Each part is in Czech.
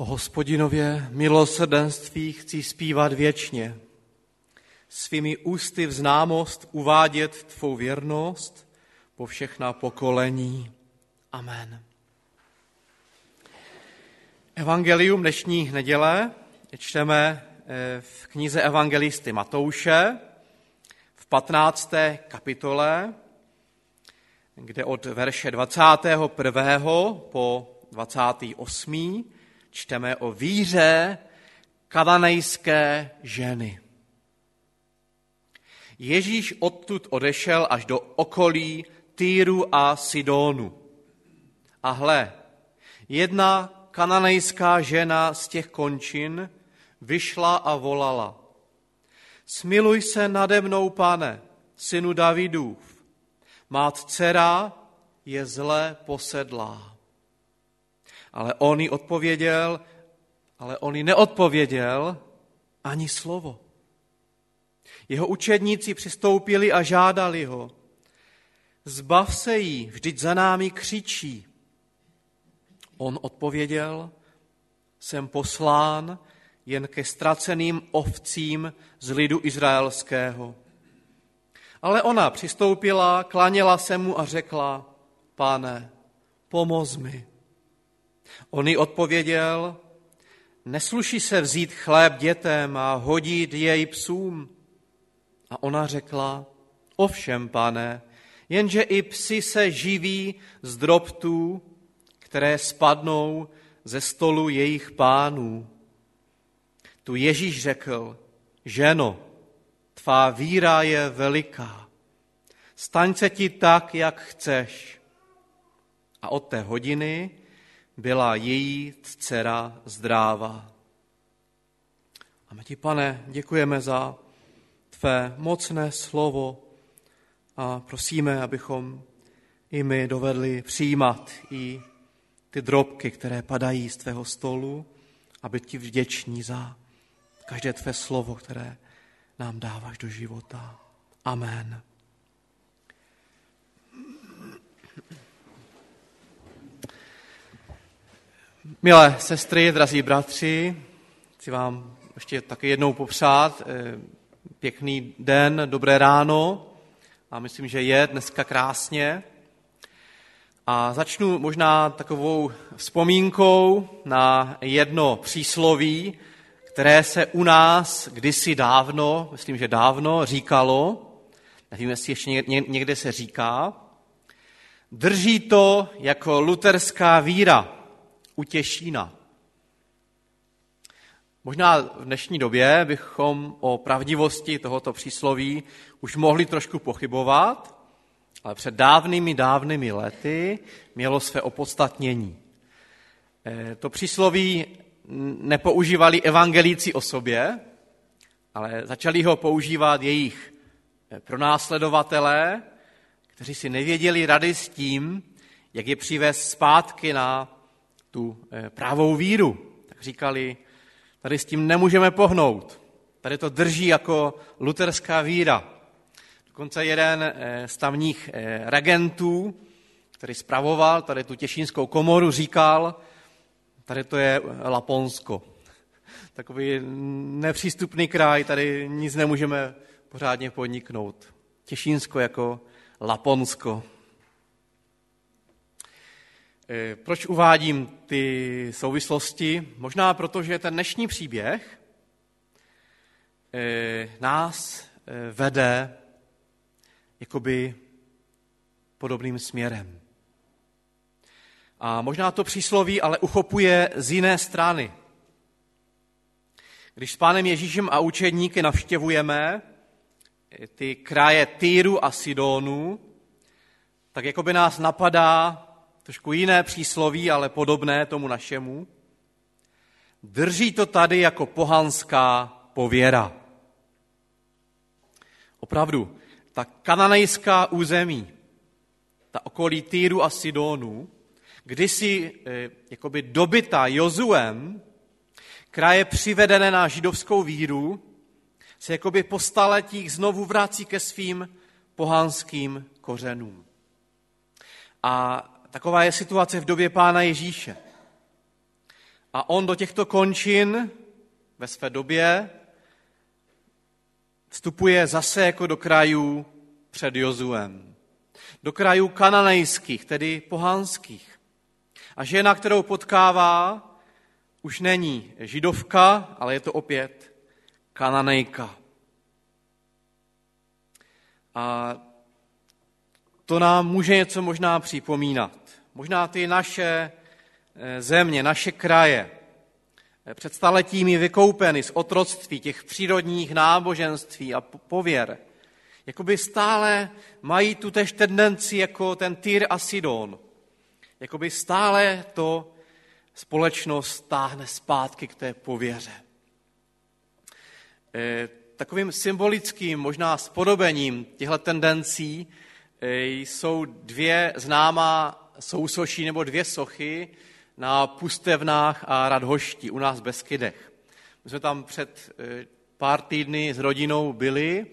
O Hospodinově milosrdenství chci zpívat věčně, svými ústy v známost uvádět tvou věrnost po všechna pokolení. Amen. Evangelium dnešní neděle čteme v knize evangelisty Matouše v 15. kapitole, kde od verše 21. po 28. čteme o víře kananejské ženy. Ježíš odtud odešel až do okolí Týru a Sidónu. A hle, jedna kananejská žena z těch končin vyšla a volala: Smiluj se nade mnou, Pane, synu Davidův, má dcera je zle posedlá. Ale on jí neodpověděl ani slovo. Jeho učedníci přistoupili a žádali ho: Zbav se jí, vždyť za námi křičí. On odpověděl: Jsem poslán jen ke ztraceným ovcím z lidu izraelského. Ale ona přistoupila, klaněla se mu a řekla: Pane, pomoz mi. On jí odpověděl: Nesluší se vzít chléb dětem a hodit jej psům. A ona řekla: Ovšem, Pane, jenže i psi se živí z drobtů, které spadnou ze stolu jejich pánů. Tu Ježíš řekl: Ženo, tvá víra je veliká. Staň se ti tak, jak chceš. A od té hodiny byla její dcera zdráva. A my ti, Pane, děkujeme za tvé mocné slovo a prosíme, abychom i my dovedli přijímat i ty drobky, které padají z tvého stolu, a být ti vděční za každé tvé slovo, které nám dáváš do života. Amen. Milé sestry, drazí bratři, chci vám ještě taky jednou popřát pěkný den, dobré ráno, a myslím, že je dneska krásně. A začnu možná takovou vzpomínkou na jedno přísloví, které se u nás kdysi dávno, myslím, že dávno, říkalo, nevím, jestli ještě někde se říká: Drží to jako luterská víra u Těšína. Možná v dnešní době bychom o pravdivosti tohoto přísloví už mohli trošku pochybovat, ale před dávnými lety mělo své opodstatnění. To přísloví nepoužívali evangelíci o sobě, ale začali ho používat jejich pronásledovatelé, kteří si nevěděli rady s tím, jak je přivést zpátky na tu pravou víru. Tak říkali: Tady s tím nemůžeme pohnout. Tady to drží jako luterská víra. Dokonce jeden z tamních regentů, který spravoval tady tu těšínskou komoru, říkal: Tady to je Laponsko. Takový nepřístupný kraj, tady nic nemůžeme pořádně podniknout. Těšínsko jako Laponsko. Proč uvádím ty souvislosti? Možná proto, že ten dnešní příběh nás vede jakoby podobným směrem. A možná to přísloví ale uchopuje z jiné strany. Když s pánem Ježíšem a učedníky navštěvujeme ty kraje Týru a Sidónu, tak jakoby nás napadá trošku jiné přísloví, ale podobné tomu našemu: Drží to tady jako pohanská pověra. Opravdu, ta kananejská území, ta okolí Týru a Sidónu, kdysi jakoby dobytá Jozuem, kraje přivedené na židovskou víru, se jakoby po staletích znovu vrací ke svým pohanským kořenům. A taková je situace v době pána Ježíše. A on do těchto končin ve své době vstupuje zase jako do krajů před Jozuem. Do krajů kananejských, tedy pohanských. A žena, kterou potkává, už není židovka, ale je to opět kananejka. A to nám může něco možná připomínat. Možná ty naše země, naše kraje, před staletími vykoupeny z otroctví těch přírodních náboženství a pověr, jakoby stále mají tu též tendenci jako ten Týr a Sidón. Jakoby stále to společnost táhne zpátky k té pověře. Takovým symbolickým, možná spodobením těchto tendencí jsou dvě známá sousoší nebo dvě sochy na Pustevnách a Radhoští u nás v Beskydech. My jsme tam před pár týdny s rodinou byli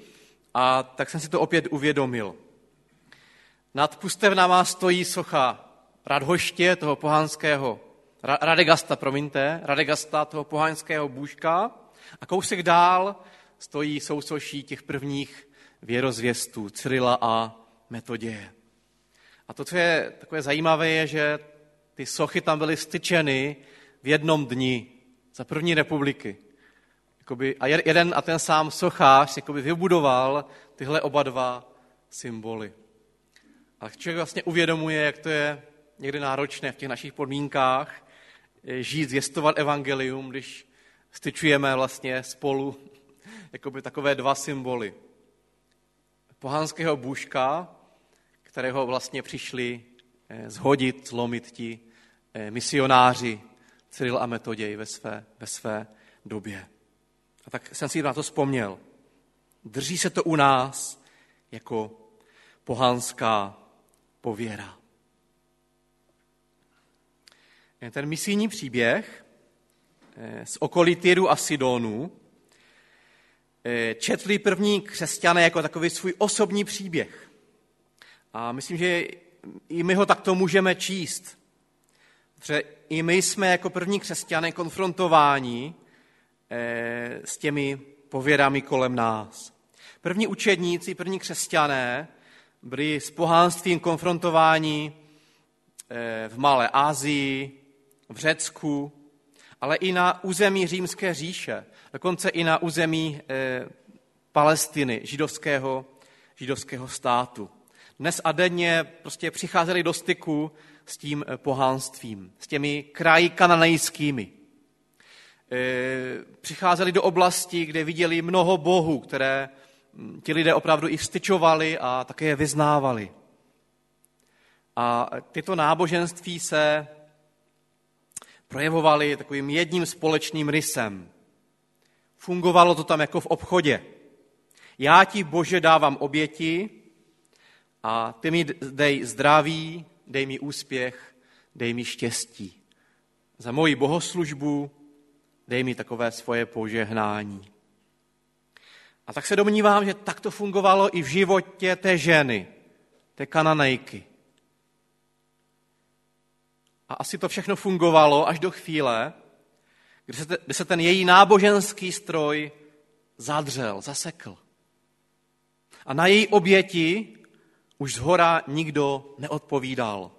a tak jsem si to opět uvědomil. Nad Pustevnama stojí socha Radhoště, toho pohanského Radegasta, toho pohanského bůžka, a kousek dál stojí sousoší těch prvních věrozvěstů, Cyrila a Metoděje. A to, co je takové zajímavé, je, že ty sochy tam byly styčeny v jednom dni za první republiky. A jeden a ten sám sochář vybudoval tyhle oba dva symboly. A člověk vlastně uvědomuje, jak to je někdy náročné v těch našich podmínkách žít, zvěstovat evangelium, když styčujeme vlastně spolu takové dva symboly. Pohanského bůžka, kterého vlastně přišli zhodit, zlomit ti misionáři Cyril a Metoděj ve své době. A tak jsem si na to vzpomněl. Drží se to u nás jako pohanská pověra. Ten misijní příběh z okolí Týru a Sidonu četli první křesťané jako takový svůj osobní příběh. A myslím, že i my ho takto můžeme číst. Protože i my jsme jako první křesťané konfrontováni s těmi pověrami kolem nás. První učedníci, první křesťané byli s pohanstvím konfrontováni v Malé Asii, v Řecku, ale i na území Římské říše, dokonce i na území Palestiny, židovského státu. Dnes a denně prostě přicházeli do styku s tím pohanstvím, s těmi kraji kananejskými. Přicházeli do oblasti, kde viděli mnoho bohů, které ti lidé opravdu i vstyčovali a také je vyznávali. A tyto náboženství se projevovaly takovým jedním společným rysem. Fungovalo to tam jako v obchodě. Já ti, Bože, dávám oběti, a ty mi dej zdraví, dej mi úspěch, dej mi štěstí. Za moji bohoslužbu dej mi takové svoje požehnání. A tak se domnívám, že tak to fungovalo i v životě té ženy, té kananejky. A asi to všechno fungovalo až do chvíle, kdy se ten její náboženský stroj zadřel, zasekl. A na její oběti už zhora nikdo neodpovídal.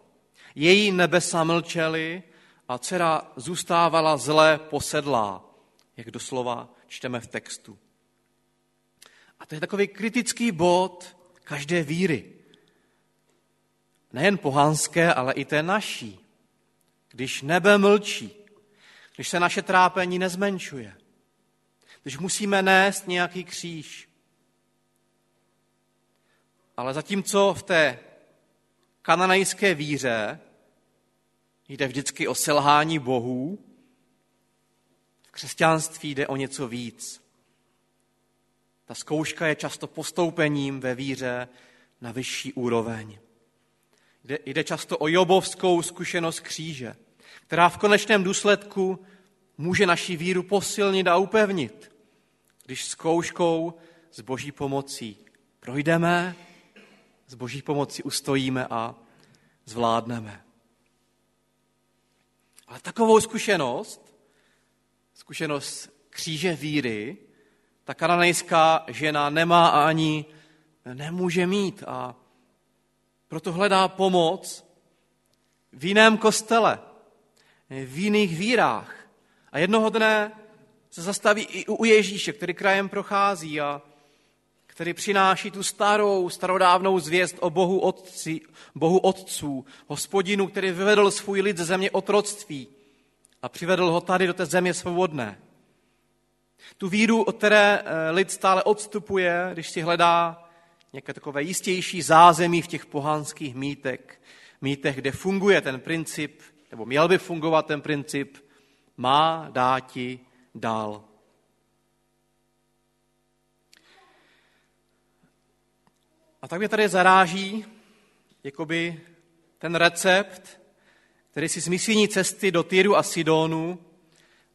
Její nebesa mlčely a dcera zůstávala zle posedlá, jak doslova čteme v textu. A to je takový kritický bod každé víry. Nejen pohanské, ale i té naší. Když nebe mlčí, když se naše trápení nezmenšuje, když musíme nést nějaký kříž. Ale zatímco v té kananejské víře jde vždycky o selhání bohů, v křesťanství jde o něco víc. Ta zkouška je často postoupením ve víře na vyšší úroveň. Jde často o jobovskou zkušenost kříže, která v konečném důsledku může naši víru posilnit a upevnit, když zkouškou s boží pomocí projdeme, s boží pomocí ustojíme a zvládneme. Ale takovou zkušenost kříže víry, ta kananejská žena nemá a ani nemůže mít. A proto hledá pomoc v jiném kostele, v jiných vírách. A jednoho dne se zastaví i u Ježíše, který krajem prochází a který přináší tu starodávnou zvěst o Bohu otců, Hospodinu, který vyvedl svůj lid ze země otroctví a přivedl ho tady do té země svobodné. Tu víru, od které lid stále odstupuje, když si hledá nějaké takové jistější zázemí v těch pohanských mýtech, kde funguje ten princip, nebo měl by fungovat ten princip, má dáti dál. A tak mě tady zaráží jakoby ten recept, který si z misijní cesty do Týru a Sidónu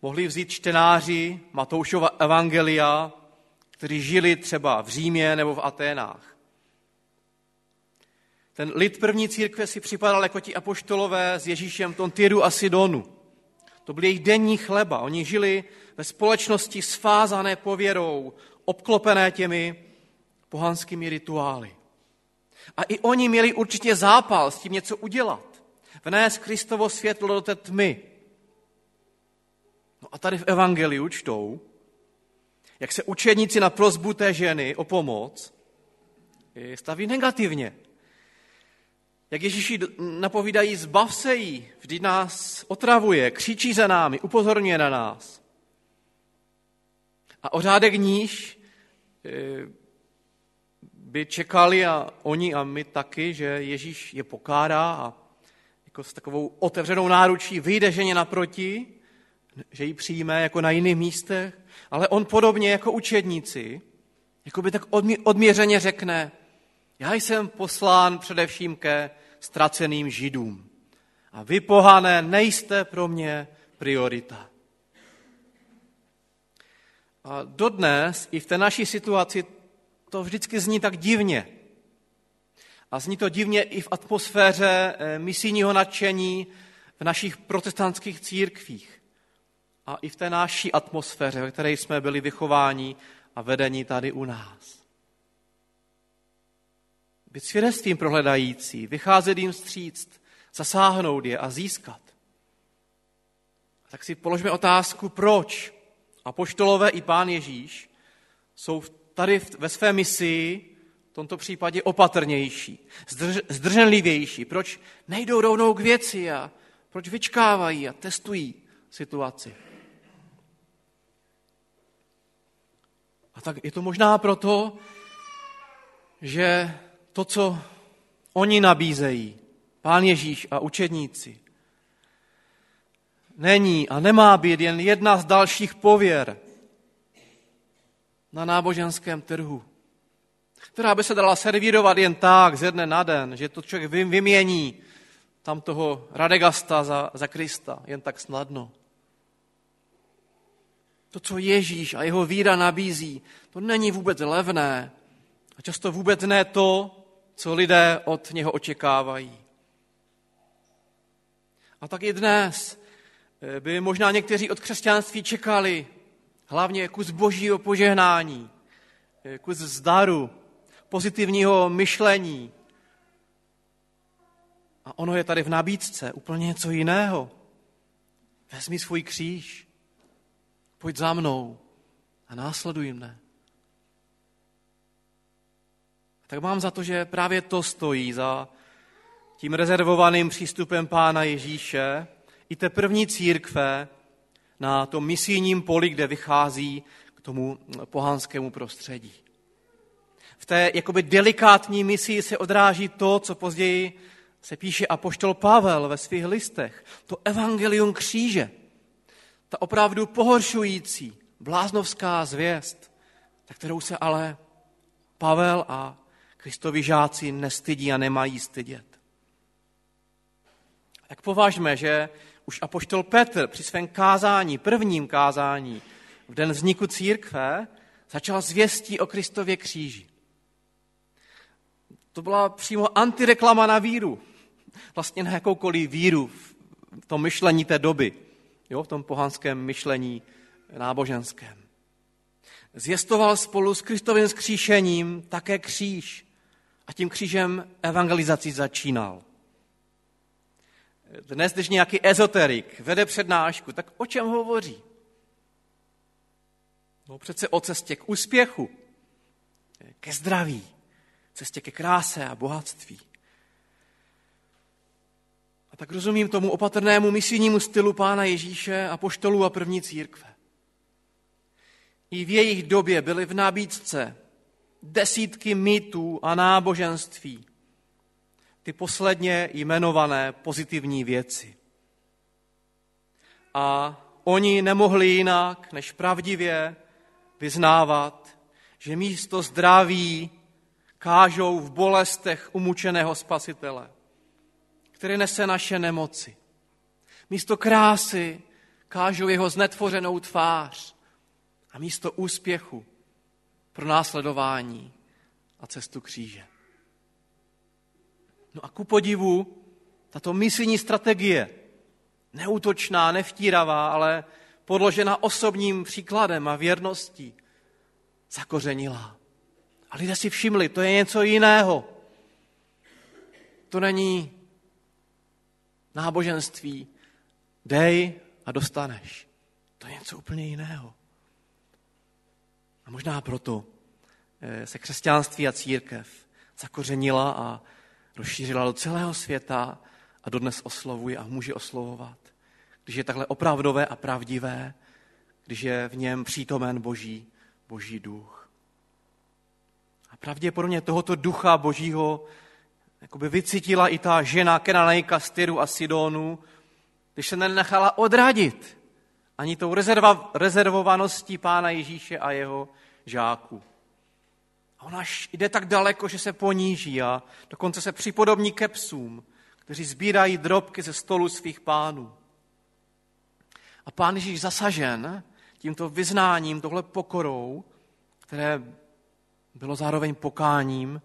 mohli vzít čtenáři Matoušova evangelia, kteří žili třeba v Římě nebo v Aténách. Ten lid první církve si připadal jako ti apoštolové s Ježíšem v tom Týru a Sidónu. To byly jejich denní chleba. Oni žili ve společnosti svázané pověrou, obklopené těmi pohanskými rituály. A i oni měli určitě zápal s tím něco udělat. Vnést Kristovo světlo do té tmy. No a tady v evangeliu čtou, jak se učedníci na prosbu té ženy o pomoc staví negativně. Jak Ježíši napovídají, zbav se jí, vždyť nás otravuje, křičí za námi, upozorňuje na nás. A ořádek níž by čekali a oni a my taky, že Ježíš je pokárá a jako s takovou otevřenou náručí vyjde ženě naproti, že ji přijme jako na jiných místech, ale on podobně jako učedníci, jako by tak odměřeně řekne, já jsem poslán především ke ztraceným Židům a vy, pohané, nejste pro mě priorita. A dodnes i v té naší situaci to vždycky zní tak divně. A zní to divně i v atmosféře misijního nadšení v našich protestantských církvích. A i v té naší atmosféře, ve které jsme byli vychováni a vedeni tady u nás. Být svědectvím pro hledající, vycházet jim vstříct, zasáhnout je a získat. A tak si položme otázku, proč apoštolové i Pán Ježíš jsou tady ve své misi v tomto případě opatrnější, zdrženlivější. Proč nejdou rovnou k věci a proč vyčkávají a testují situaci? A tak je to možná proto, že to, co oni nabízejí, Pán Ježíš a učedníci, není a nemá být jen jedna z dalších pověr na náboženském trhu, která by se dala servírovat jen tak ze dne na den, že to člověk vymění tam toho Radegasta za Krista jen tak snadno. To, co Ježíš a jeho víra nabízí, to není vůbec levné a často vůbec ne to, co lidé od něho očekávají. A tak i dnes by možná někteří od křesťanství čekali hlavně kus božího požehnání, kus zdaru, pozitivního myšlení. A ono je tady v nabídce úplně něco jiného. Vezmi svůj kříž, pojď za mnou a následuj mne. Tak mám za to, že právě to stojí za tím rezervovaným přístupem Pána Ježíše i té první církve na tom misijním poli, kde vychází k tomu pohanskému prostředí. V té jakoby delikátní misii se odráží to, co později se píše apoštol Pavel ve svých listech. To evangelium kříže, ta opravdu pohoršující, bláznovská zvěst, na kterou se ale Pavel a Kristovi žáci nestydí a nemají stydět. Tak považme, že už apoštol Petr při svém prvním kázání v den vzniku církve začal zvěstí o Kristově kříži. To byla přímo antireklama na víru. Vlastně na jakoukoliv víru v tom myšlení té doby, jo, v tom pohanském myšlení náboženském. Zvěstoval spolu s Kristovým zkříšením také kříž a tím křížem evangelizaci začínal. Dnes, když nějaký ezoterik vede přednášku, tak o čem hovoří? No přece o cestě k úspěchu, ke zdraví, cestě ke kráse a bohatství. A tak rozumím tomu opatrnému misijnímu stylu Pána Ježíše, apoštolů a první církve. I v jejich době byly v nabídce desítky mýtů a náboženství, ty posledně jmenované pozitivní věci. A oni nemohli jinak, než pravdivě vyznávat, že místo zdraví kážou v bolestech umučeného Spasitele, který nese naše nemoci. Místo krásy kážou jeho znetvořenou tvář a místo úspěchu pro následování a cestu kříže. No a ku podivu, tato misijní strategie, neútočná, nevtíravá, ale podložena osobním příkladem a věrností, zakořenila. A lidé si všimli, to je něco jiného. To není náboženství, dej a dostaneš. To je něco úplně jiného. A možná proto se křesťanství a církev zakořenila a rozšířila do celého světa a dodnes oslovuje a může oslovovat. Když je takhle opravdové a pravdivé, když je v něm přítomen Boží duch. A pravděpodobně tohoto ducha Božího jakoby vycítila i ta žena Kenanejka z Tyru a Sidónu, když se nenechala odradit ani tou rezervovaností Pána Ježíše a jeho žáků. A ona jde tak daleko, že se poníží a dokonce se připodobní ke psům, kteří sbírají drobky ze stolu svých pánů. A Pán Ježíš zasažen tímto vyznáním, tohle pokorou, které bylo zároveň pokáním,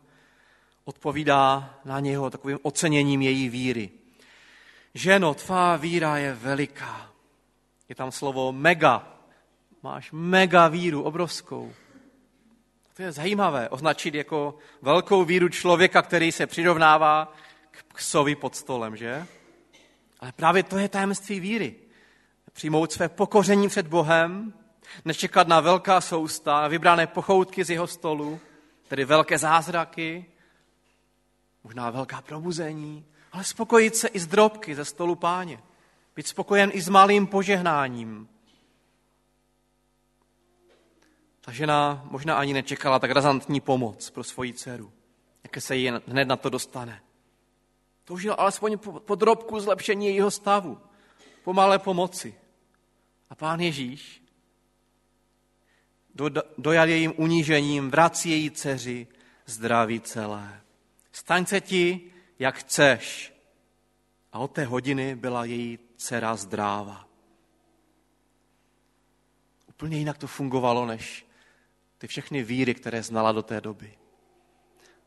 odpovídá na něho takovým oceněním její víry. Ženo, tvá víra je veliká. Je tam slovo mega. Máš mega víru, obrovskou. To je zajímavé označit jako velkou víru člověka, který se přirovnává k psovi pod stolem, že? Ale právě to je tajemství víry. Přijmout své pokoření před Bohem, nečekat na velká sousta, na vybrané pochoutky z jeho stolu, tedy velké zázraky, možná velká probuzení, ale spokojit se i z drobky ze stolu Páně. Být spokojen i s malým požehnáním. Ta žena možná ani nečekala tak razantní pomoc pro svoji dceru, jaké se jí hned na to dostane. Toužila alespoň po drobku zlepšení jejího stavu, po malé pomoci. A Pán Ježíš dojal jejím unížením, vrací její dceři zdraví celé. Staň se ti, jak chceš. A od té hodiny byla její dcera zdráva. Úplně jinak to fungovalo, než ty všechny víry, které znala do té doby.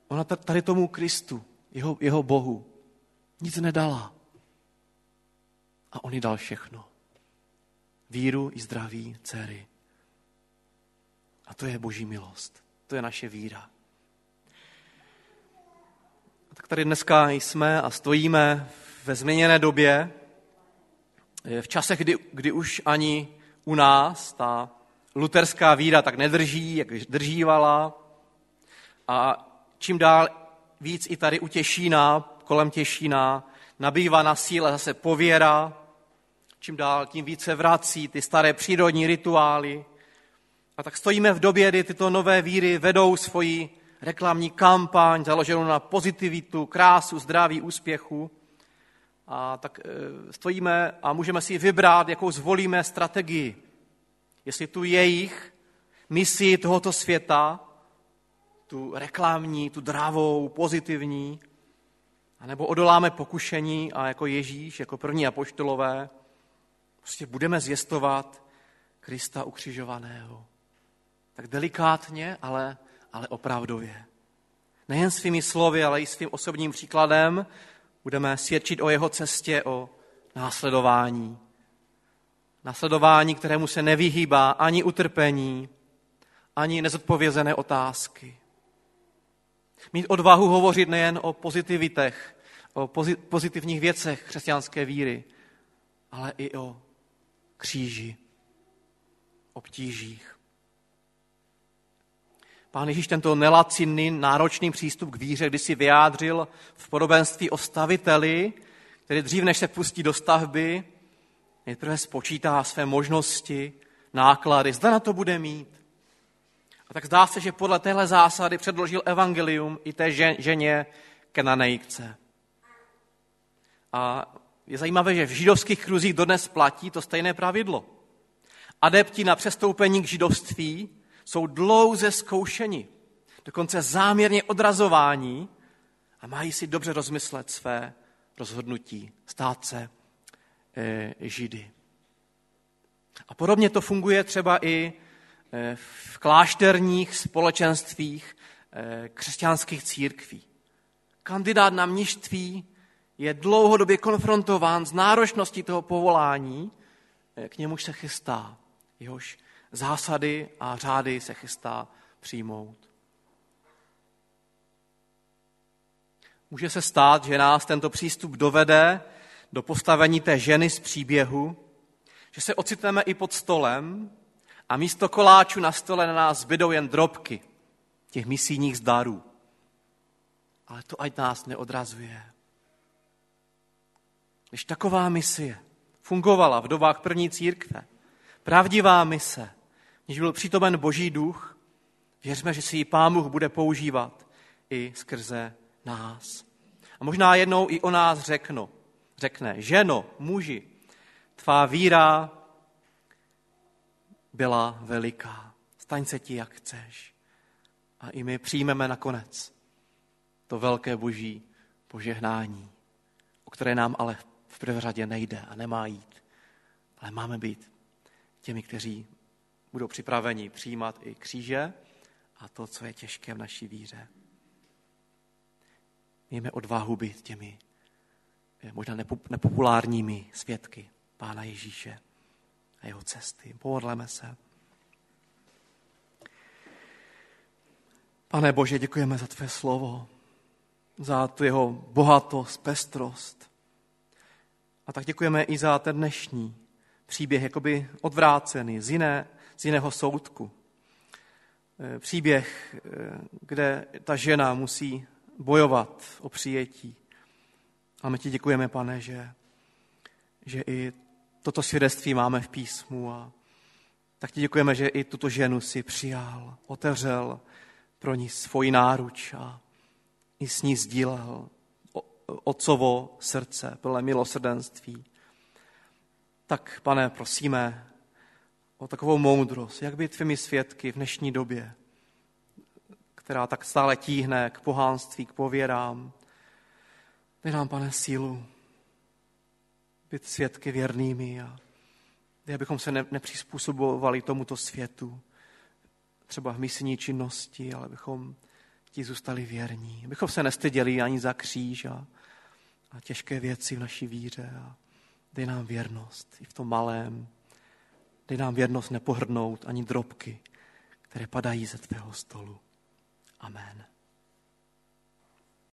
Ona tady tomu Kristu, jeho Bohu, nic nedala. A on jí dal všechno. Víru i zdraví dcery. A to je Boží milost. To je naše víra. A tak tady dneska jsme a stojíme ve změněné době, v časech, kdy už ani u nás ta luterská víra tak nedrží, jak držívala. A čím dál víc i tady u Těšína, kolem Těšína, nabývá na síle zase pověra, čím dál tím více vrací ty staré přírodní rituály. A tak stojíme v době, kdy tyto nové víry vedou svoji reklamní kampaň založenou na pozitivitu, krásu, zdraví, úspěchu. A tak stojíme a můžeme si vybrat, jakou zvolíme strategii. Jestli tu jejich misi tohoto světa, tu reklamní, tu dravou, pozitivní, anebo odoláme pokušení a jako Ježíš, jako první apoštolové, prostě budeme zvěstovat Krista ukřižovaného. Tak delikátně, ale opravdově. Nejen svými slovy, ale i svým osobním příkladem budeme svědčit o jeho cestě, o následování. Následování, kterému se nevyhýbá ani utrpení, ani nezodpovězené otázky. Mít odvahu hovořit nejen o pozitivitech, o pozitivních věcech křesťanské víry, ale i o kříži, obtížích. Pán Ježíš tento nelacinný, náročný přístup k víře kdysi vyjádřil v podobenství o staviteli, který dřív, než se pustí do stavby, nejprve spočítá své možnosti, náklady, zda na to bude mít. A tak zdá se, že podle téhle zásady předložil evangelium i té ženě Kananejce. A je zajímavé, že v židovských kruzích dodnes platí to stejné pravidlo. Adepti na přestoupení k židovství jsou dlouze zkoušeni, dokonce záměrně odrazováni a mají si dobře rozmyslet své rozhodnutí, stát se Židy. A podobně to funguje třeba i v klášterních společenstvích křesťanských církví. Kandidát na mnišství je dlouhodobě konfrontován s náročností toho povolání, k němuž se chystá, jehož zásady a řády se chystá přijmout. Může se stát, že nás tento přístup dovede do postavení té ženy z příběhu, že se ocitneme i pod stolem a místo koláčů na stole na nás zbydou jen drobky těch misijních zdarů. Ale to ať nás neodrazuje. Když taková misie fungovala v dobách první církve, pravdivá mise, když byl přítomen Boží duch, věřme, že si ji Pán Bůh bude používat i skrze nás. A možná jednou i o nás řekne, ženo, muži, tvá víra byla veliká, staň se ti, jak chceš. A i my přijmeme nakonec to velké Boží požehnání, o které nám ale v prvé řadě nejde a nemá jít, ale máme být těmi, kteří budou připraveni přijímat i kříže a to, co je těžké v naší víře. Mějme odvahu být těmi možná nepopulárními svědky Pána Ježíše a jeho cesty. Pomodleme se. Pane Bože, děkujeme za tvé slovo, za tu jeho bohatost, pestrost. A tak děkujeme i za ten dnešní příběh, jakoby odvrácený z jiného soudku. Příběh, kde ta žena musí bojovat o přijetí. A my ti děkujeme, Pane, že i toto svědectví máme v písmu. A tak ti děkujeme, že i tuto ženu si přijal, otevřel pro ní svoji náruč a i s ní sdílel otcovo srdce plné milosrdenství. Tak, Pane, prosíme o takovou moudrost, jak být tvými svědky v dnešní době, která tak stále tíhne k pohánství, k pověrám. Dej nám, Pane, sílu být svědky věrnými a dej, abychom se nepřizpůsobovali tomuto světu, třeba v misijní činnosti, ale abychom ti zůstali věrní. Abychom se nestyděli ani za kříž a těžké věci v naší víře. A dej nám věrnost i v tom malém. Dej nám věrnost nepohrdnout ani drobky, které padají ze tvého stolu. Amen.